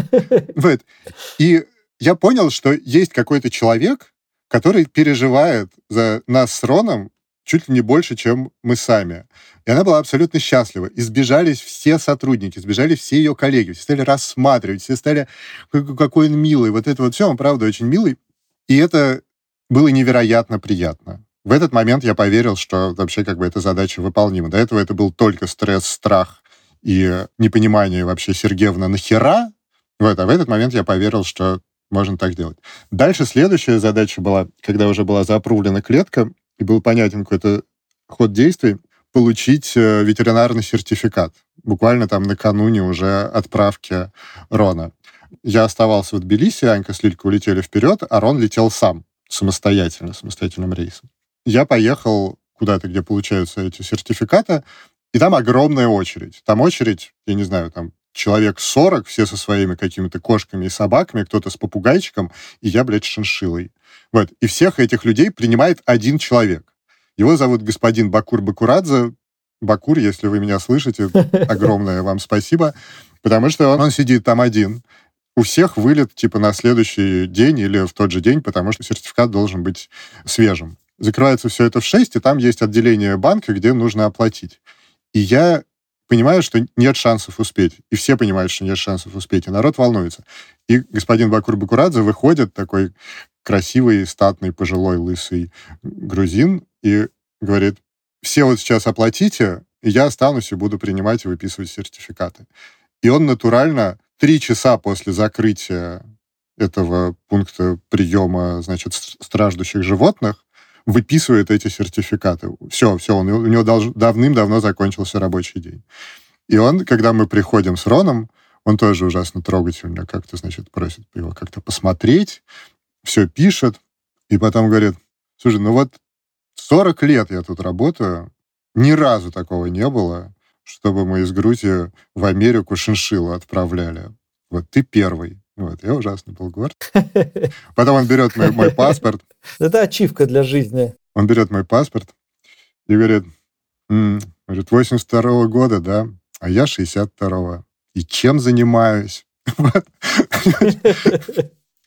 И я понял, что есть какой-то человек, который переживает за нас с Роном чуть ли не больше, чем мы сами. И она была абсолютно счастлива. И сбежались все сотрудники, сбежались все ее коллеги, все стали рассматривать, все стали, какой он милый, вот это вот все, он правда очень милый. И это было невероятно приятно. В этот момент я поверил, что вообще как бы эта задача выполнима. До этого это был только стресс, страх и непонимание вообще, Сергеевна, нахера? Вот, а в этот момент я поверил, что можно так делать. Дальше следующая задача была, когда уже была заапрувлена клетка, и был понятен какой-то ход действий, получить ветеринарный сертификат. Буквально там накануне уже отправки Рона. Я оставался в Тбилиси, Анька с Лилькой улетели вперед, а Рон летел сам, самостоятельно, самостоятельным рейсом. Я поехал куда-то, где получаются эти сертификаты, и там огромная очередь. Там очередь, я не знаю, там человек сорок, все со своими какими-то кошками и собаками, кто-то с попугайчиком, и я, блядь, с шиншиллой. Вот. И всех этих людей принимает один человек. Его зовут господин Бакур Бакурадзе. Бакур, если вы меня слышите, огромное вам спасибо, потому что он, он сидит там один. У всех вылет типа на следующий день или в тот же день, потому что сертификат должен быть свежим. Закрывается все это в шесть, и там есть отделение банка, где нужно оплатить. И я... понимаю, что нет шансов успеть. И все понимают, что нет шансов успеть. И народ волнуется. И господин Бакур Бакурадзе выходит, такой красивый, статный, пожилой, лысый грузин, и говорит, все вот сейчас оплатите, и я останусь и буду принимать и выписывать сертификаты. И он натурально три часа после закрытия этого пункта приема, значит, страждущих животных выписывает эти сертификаты. Все, все, он, у него дав, давным-давно закончился рабочий день. И он, когда мы приходим с Роном, он тоже ужасно трогательно как-то, значит, просит его как-то посмотреть, все пишет, и потом говорит, слушай, ну вот сорок лет я тут работаю, ни разу такого не было, чтобы мы из Грузии в Америку шиншиллу отправляли. Вот ты первый. Вот, я ужасно был горд. Потом он берет мой, мой паспорт. Это ачивка для жизни. Он берет мой паспорт и говорит, м-м, говорит, восемьдесят второго года, да, а я шестьдесят второго. И чем занимаюсь?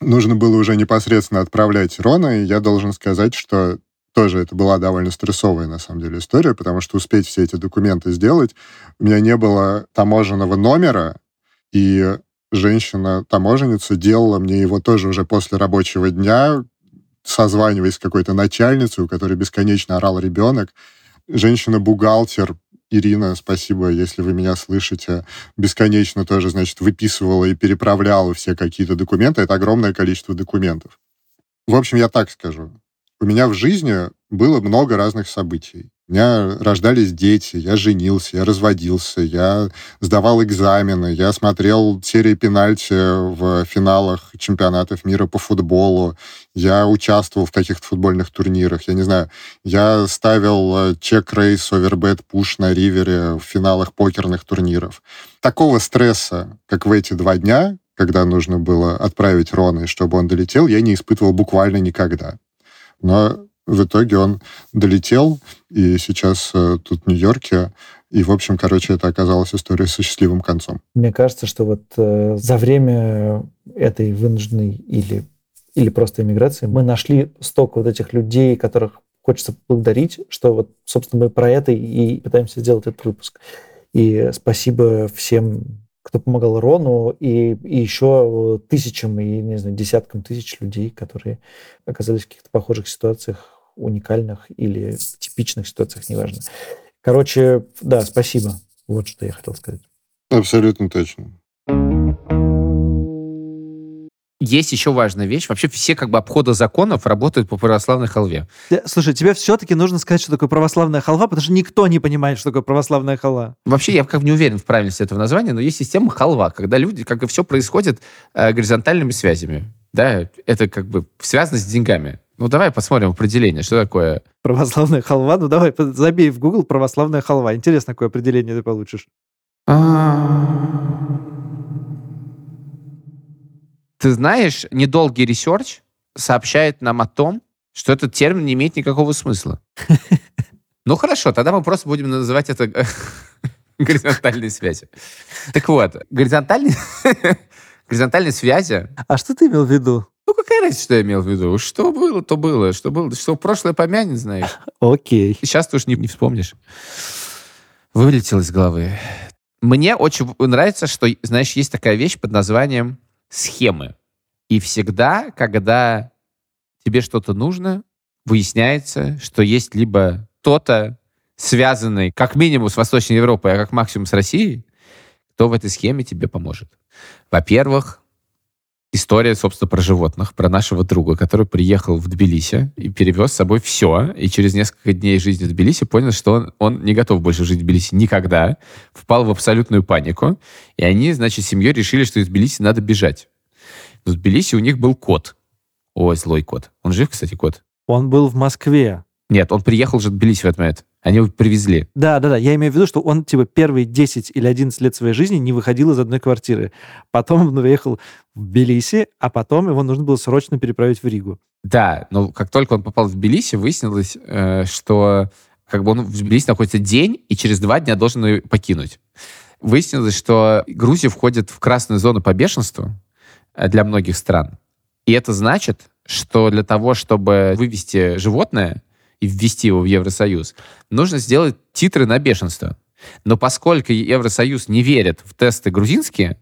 Нужно было уже непосредственно отправлять Рона, и я должен сказать, что тоже это была довольно стрессовая, на самом деле, история, потому что успеть все эти документы сделать, у меня не было таможенного номера, и женщина-таможенница делала мне его тоже уже после рабочего дня, созваниваясь с какой-то начальницей, у которой бесконечно орал ребенок. Женщина-бухгалтер Ирина, спасибо, если вы меня слышите, бесконечно тоже, значит, выписывала и переправляла все какие-то документы. Это огромное количество документов. В общем, я так скажу. У меня в жизни было много разных событий. У меня рождались дети, я женился, я разводился, я сдавал экзамены, я смотрел серии пенальти в финалах чемпионатов мира по футболу, я участвовал в каких-то футбольных турнирах, я не знаю, я ставил чек-рейс, овербет, пуш на ривере в финалах покерных турниров. Такого стресса, как в эти два дня, когда нужно было отправить Рона, чтобы он долетел, я не испытывал буквально никогда. Но в итоге он долетел, и сейчас э, тут в Нью-Йорке. И, в общем, короче, это оказалась история со счастливым концом. Мне кажется, что вот э, за время этой вынужденной или, или просто эмиграции мы нашли столько вот этих людей, которых хочется благодарить, что вот, собственно, мы про это и пытаемся сделать этот выпуск. И спасибо всем, кто помогал Рону, и, и еще тысячам, и, не знаю, десяткам тысяч людей, которые оказались в каких-то похожих ситуациях, уникальных или типичных ситуациях, неважно. Короче, да, спасибо. Вот что я хотел сказать. Абсолютно точно. Есть еще важная вещь. Вообще все как бы обходы законов работают по православной халве. Слушай, тебе все-таки нужно сказать, что такое православная халва, потому что никто не понимает, что такое православная халва. Вообще я как бы не уверен в правильности этого названия, но есть система халва, когда люди, как бы все происходит э, горизонтальными связями. Да, это как бы связано с деньгами. Ну, давай посмотрим определение, что такое... Православная халва? Ну, давай, забей в Google православная халва. Интересно, какое определение ты получишь. Ты знаешь, недолгий ресерч сообщает нам о том, что этот термин не имеет никакого смысла. Ну хорошо, тогда мы просто будем называть это горизонтальной связью. Так вот, горизонтальные связи... А что ты имел в виду? Ну какая разница, что я имел в виду? Что было, то было. Что было, что прошлое помянет, знаешь. Окей. Сейчас ты уж не вспомнишь. Вылетел из головы. Мне очень нравится, что, знаешь, есть такая вещь под названием... схемы. И всегда, когда тебе что-то нужно, выясняется, что есть либо кто-то, связанный как минимум с Восточной Европой, а как максимум с Россией, кто в этой схеме тебе поможет. Во-первых, история, собственно, про животных, про нашего друга, который приехал в Тбилиси и перевез с собой все, и через несколько дней жизни в Тбилиси понял, что он, он не готов больше жить в Тбилиси никогда, впал в абсолютную панику, и они, значит, с семьей решили, что из Тбилиси надо бежать. Но в Тбилиси у них был кот. Ой, злой кот. Он жив, кстати, кот? Он был в Москве. Нет, он приехал же в Тбилиси в этот момент. Они его привезли. Да, да, да. Я имею в виду, что он типа первые десять или одиннадцать лет своей жизни не выходил из одной квартиры. Потом он уехал в Тбилиси, а потом его нужно было срочно переправить в Ригу. Да, но как только он попал в Тбилиси, выяснилось, что как бы он в Тбилиси находится день, и через два дня должен ее покинуть. Выяснилось, что Грузия входит в красную зону по бешенству для многих стран. И это значит, что для того, чтобы вывести животное и ввести его в Евросоюз, нужно сделать титры на бешенство. Но поскольку Евросоюз не верит в тесты грузинские,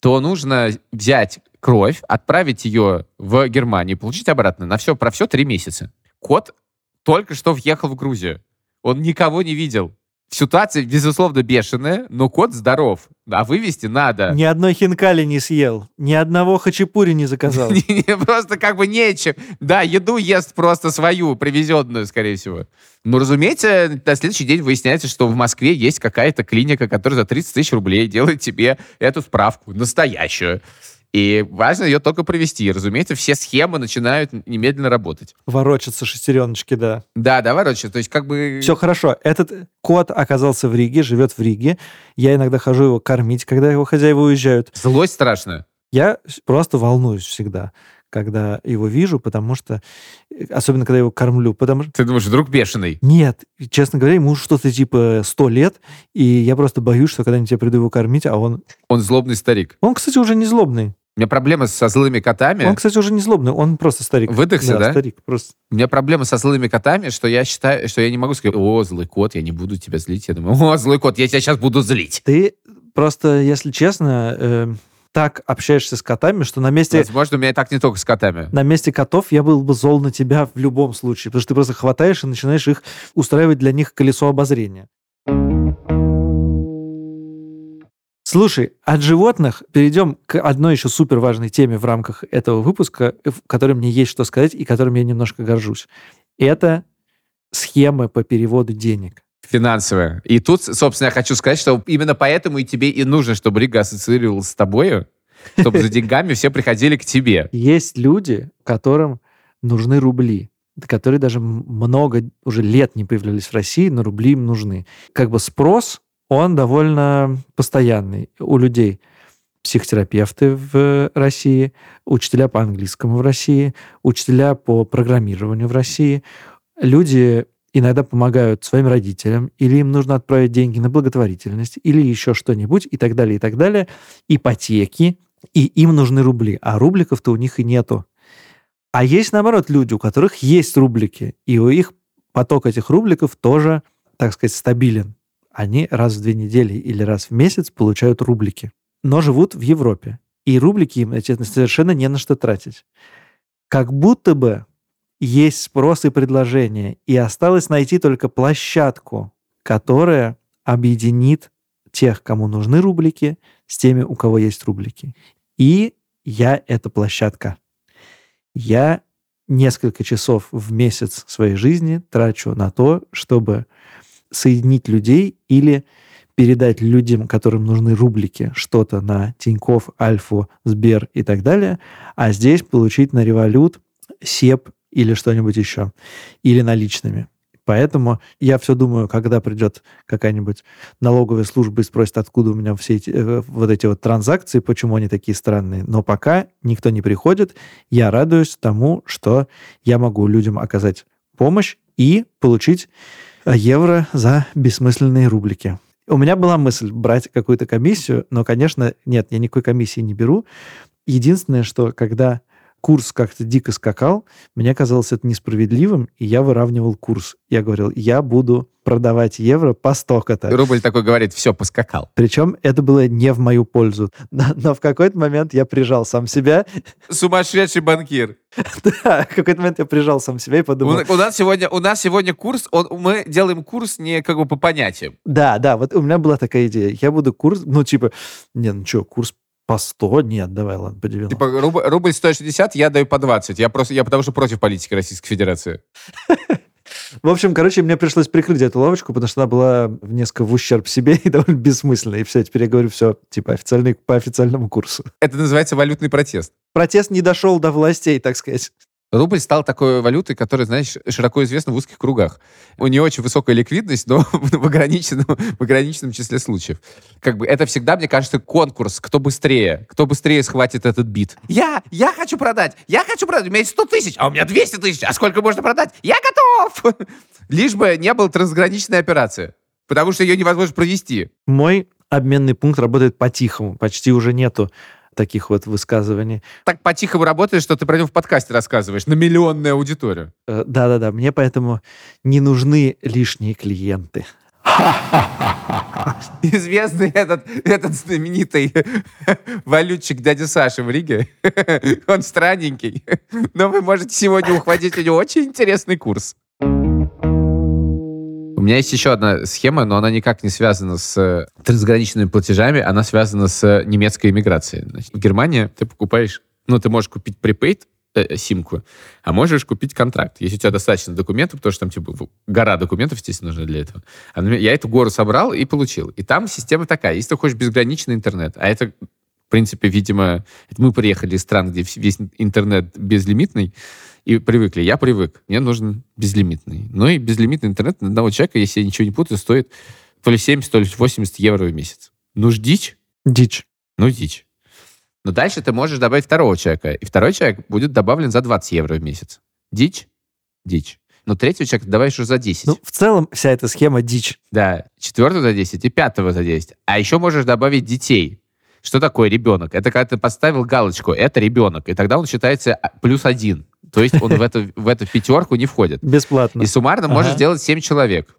то нужно взять кровь, отправить ее в Германию, получить обратно на все, про все три месяца. Кот только что въехал в Грузию. Он никого не видел. Ситуация, безусловно, бешеная, но кот здоров. А вывести надо. Ни одной хинкали не съел. Ни одного хачапури не заказал. Просто как бы нечем. Да, еду ест просто свою, привезенную, скорее всего. Ну, разумеется, на следующий день выясняется, что в Москве есть какая-то клиника, которая за тридцать тысяч рублей делает тебе эту справку, настоящую. И важно ее только провести. И, разумеется, все схемы начинают немедленно работать. Ворочатся шестереночки, да. Да, да, ворочатся. То есть как бы... Все хорошо. Этот кот оказался в Риге, живет в Риге. Я иногда хожу его кормить, когда его хозяева уезжают. Злость страшная. Я просто волнуюсь всегда, когда его вижу, потому что... Особенно, когда я его кормлю, потому что... Ты думаешь, вдруг бешеный? Нет. Честно говоря, ему что-то типа сто лет, и я просто боюсь, что когда-нибудь я приду его кормить, а он... Он злобный старик. Он, кстати, уже не злобный. У меня проблема со злыми котами... Он, кстати, уже не злобный, он просто старик. Выдохся, да? Да, старик, просто. У меня проблема со злыми котами, что я считаю, что я не могу сказать, о, злой кот, я не буду тебя злить. Я думаю, о, злой кот, я тебя сейчас буду злить. Ты просто, если честно... Э... так общаешься с котами, что на месте... Возможно, у меня и так не только с котами. На месте котов я был бы зол на тебя в любом случае, потому что ты просто хватаешь и начинаешь их устраивать для них колесо обозрения. Слушай, от животных перейдем к одной еще суперважной теме в рамках этого выпуска, в которой мне есть что сказать и которым я немножко горжусь. это схемы по переводу денег. Финансовая. И тут, собственно, я хочу сказать, что именно поэтому и тебе и нужно, чтобы Рига ассоциировалась с тобою, чтобы за деньгами все приходили к тебе. Есть люди, которым нужны рубли, которые даже много уже лет не появлялись в России, но рубли им нужны. Как бы спрос, он довольно постоянный у людей. Психотерапевты в России, учителя по английскому в России, учителя по программированию в России. Люди иногда помогают своим родителям, или им нужно отправить деньги на благотворительность, или еще что-нибудь, и так далее, и так далее. Ипотеки, и им нужны рубли. А рубликов-то у них и нету. А есть, наоборот, люди, у которых есть рублики, и у их поток этих рубликов тоже, так сказать, стабилен. Они раз в две недели или раз в месяц получают рублики, но живут в Европе. И рублики им совершенно не на что тратить. Как будто бы есть спрос и предложение, и осталось найти только площадку, которая объединит тех, кому нужны рублики, с теми, у кого есть рублики. И я — эта площадка. Я несколько часов в месяц своей жизни трачу на то, чтобы соединить людей или передать людям, которым нужны рублики, что-то на Тинькофф, Альфу, Сбер и так далее, а здесь получить на Револют, СЕП или что-нибудь еще, или наличными. Поэтому я все думаю, когда придет какая-нибудь налоговая служба и спросит, откуда у меня все эти, э, вот эти вот транзакции, почему они такие странные. Но пока никто не приходит, я радуюсь тому, что я могу людям оказать помощь и получить евро за бессмысленные рублики. У меня была мысль брать какую-то комиссию, но, конечно, нет, я никакой комиссии не беру. Единственное, что когда курс как-то дико скакал, мне казалось это несправедливым, и я выравнивал курс. Я говорил, я буду продавать евро по столько-то. Рубль такой говорит, все, поскакал. Причем это было не в мою пользу. Но, но в какой-то момент я прижал сам себя. Сумасшедший банкир. Да, в какой-то момент я прижал сам себя и подумал... У, у, нас, сегодня, у нас сегодня курс, он, мы делаем курс не как бы по понятиям. Да, да, вот у меня была такая идея. Я буду курс, ну типа, не, ну что, курс по сто? Нет, давай, ладно, по девяносто. Типа рубль, рубль сто шестьдесят, я даю по двадцать. Я просто, я потому что против политики Российской Федерации. В общем, короче, мне пришлось прикрыть эту лавочку, потому что она была несколько в ущерб себе и довольно бессмысленная. И все, теперь я говорю, все, типа, официальный, по официальному курсу. Это называется валютный протест. Протест не дошел до властей, так сказать. Рубль стал такой валютой, которая, знаешь, широко известна в узких кругах. У нее очень высокая ликвидность, но в ограниченном, в ограниченном числе случаев. Как бы это всегда, мне кажется, конкурс. Кто быстрее? Кто быстрее схватит этот бит? Я! Я хочу продать! Я хочу продать! У меня есть сто тысяч, а у меня двести тысяч! А сколько можно продать? Я готов! Лишь бы не было трансграничной операции, потому что ее невозможно провести. Мой обменный пункт работает по-тихому. Почти уже нету таких вот высказываний. Так по-тихому работаешь, что ты про него в подкасте рассказываешь на миллионную аудиторию. Э, да-да-да, мне поэтому не нужны лишние клиенты. Известный этот, этот знаменитый валютчик дядя Саша в Риге. Он странненький. Но вы можете сегодня ухватить у него очень интересный курс. У меня есть еще одна схема, но она никак не связана с трансграничными платежами, она связана с немецкой эмиграцией. Значит, в Германии ты покупаешь, ну, ты можешь купить припейд, э, симку, а можешь купить контракт. Если у тебя достаточно документов, потому что там типа гора документов, естественно, нужна для этого. Я эту гору собрал и получил. И там система такая, если ты хочешь безграничный интернет, а это, в принципе, видимо, мы приехали из стран, где весь интернет безлимитный, и привыкли. Я привык. Мне нужен безлимитный. Ну и безлимитный интернет на одного человека, если я ничего не путаю, стоит то ли семьдесят, то ли восемьдесят евро в месяц. Ну ж дичь. Дичь. Ну дичь. Но дальше ты можешь добавить второго человека. И второй человек будет добавлен за двадцать евро в месяц. Дичь. Дичь. Но третьего человека ты добавишь уже за десять. Ну, в целом вся эта схема дичь. Да. Четвертого за десять и пятого за десять. А еще можешь добавить детей. Что такое ребенок? Это когда ты поставил галочку, это ребенок. И тогда он считается плюс один. То есть он в эту, в эту пятерку не входит. Бесплатно. И суммарно ага. можешь сделать семь человек.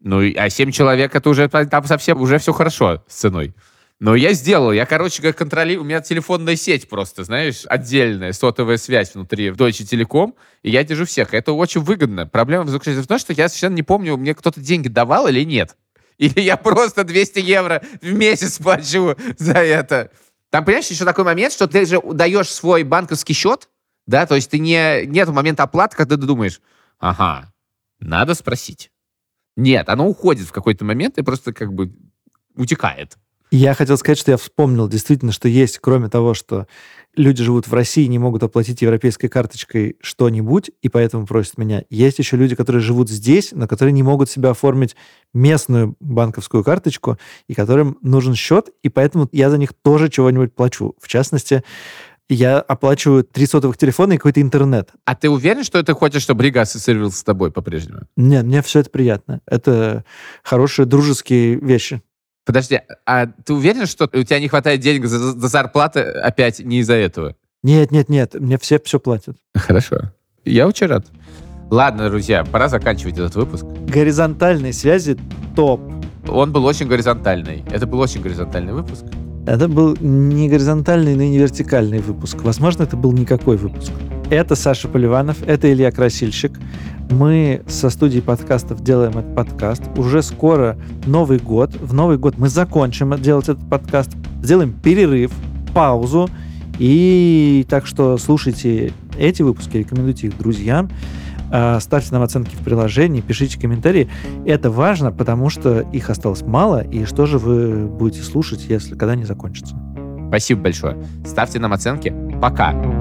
Ну, а семь человек, это уже там совсем уже все хорошо с ценой. Но я сделал. Я, короче, как контролирую. У меня телефонная сеть просто, знаешь, отдельная, сотовая связь внутри в Deutsche Telekom. И я держу всех. Это очень выгодно. Проблема заключается в том, что я совершенно не помню, мне кто-то деньги давал или нет. Или я просто двести евро в месяц плачу за это. Там, понимаешь, еще такой момент, что ты же даешь свой банковский счет, да, то есть ты не, нет момента оплаты, когда ты думаешь, ага, надо спросить. Нет, оно уходит в какой-то момент и просто как бы утекает. Я хотел сказать, что я вспомнил действительно, что есть, кроме того, что люди живут в России, не могут оплатить европейской карточкой что-нибудь, и поэтому просят меня. Есть еще люди, которые живут здесь, но которые не могут себе оформить местную банковскую карточку, и которым нужен счет, и поэтому я за них тоже чего-нибудь плачу. В частности, я оплачиваю три сотовых телефона и какой-то интернет. А ты уверен, что ты хочешь, чтобы Рига ассоциировалась с тобой по-прежнему? Нет, мне все это приятно. Это хорошие дружеские вещи. Подожди, а ты уверен, что у тебя не хватает денег за, за зарплаты опять не из-за этого? Нет, нет, нет, мне все все платят. Хорошо, я очень рад. Ладно, друзья, пора заканчивать этот выпуск. Горизонтальные связи топ. Он был очень горизонтальный. Это был очень горизонтальный выпуск. Это был не горизонтальный, но и не вертикальный выпуск. Возможно, это был никакой выпуск. Это Саша Поливанов, это Илья Красильщик. Мы со студией подкастов делаем этот подкаст. Уже скоро Новый год. В Новый год мы закончим делать этот подкаст. Сделаем перерыв, паузу. И так что слушайте эти выпуски, рекомендуйте их друзьям. Ставьте нам оценки в приложении, пишите комментарии. Это важно, потому что их осталось мало. И что же вы будете слушать, если когда они закончатся? Спасибо большое. Ставьте нам оценки. Пока.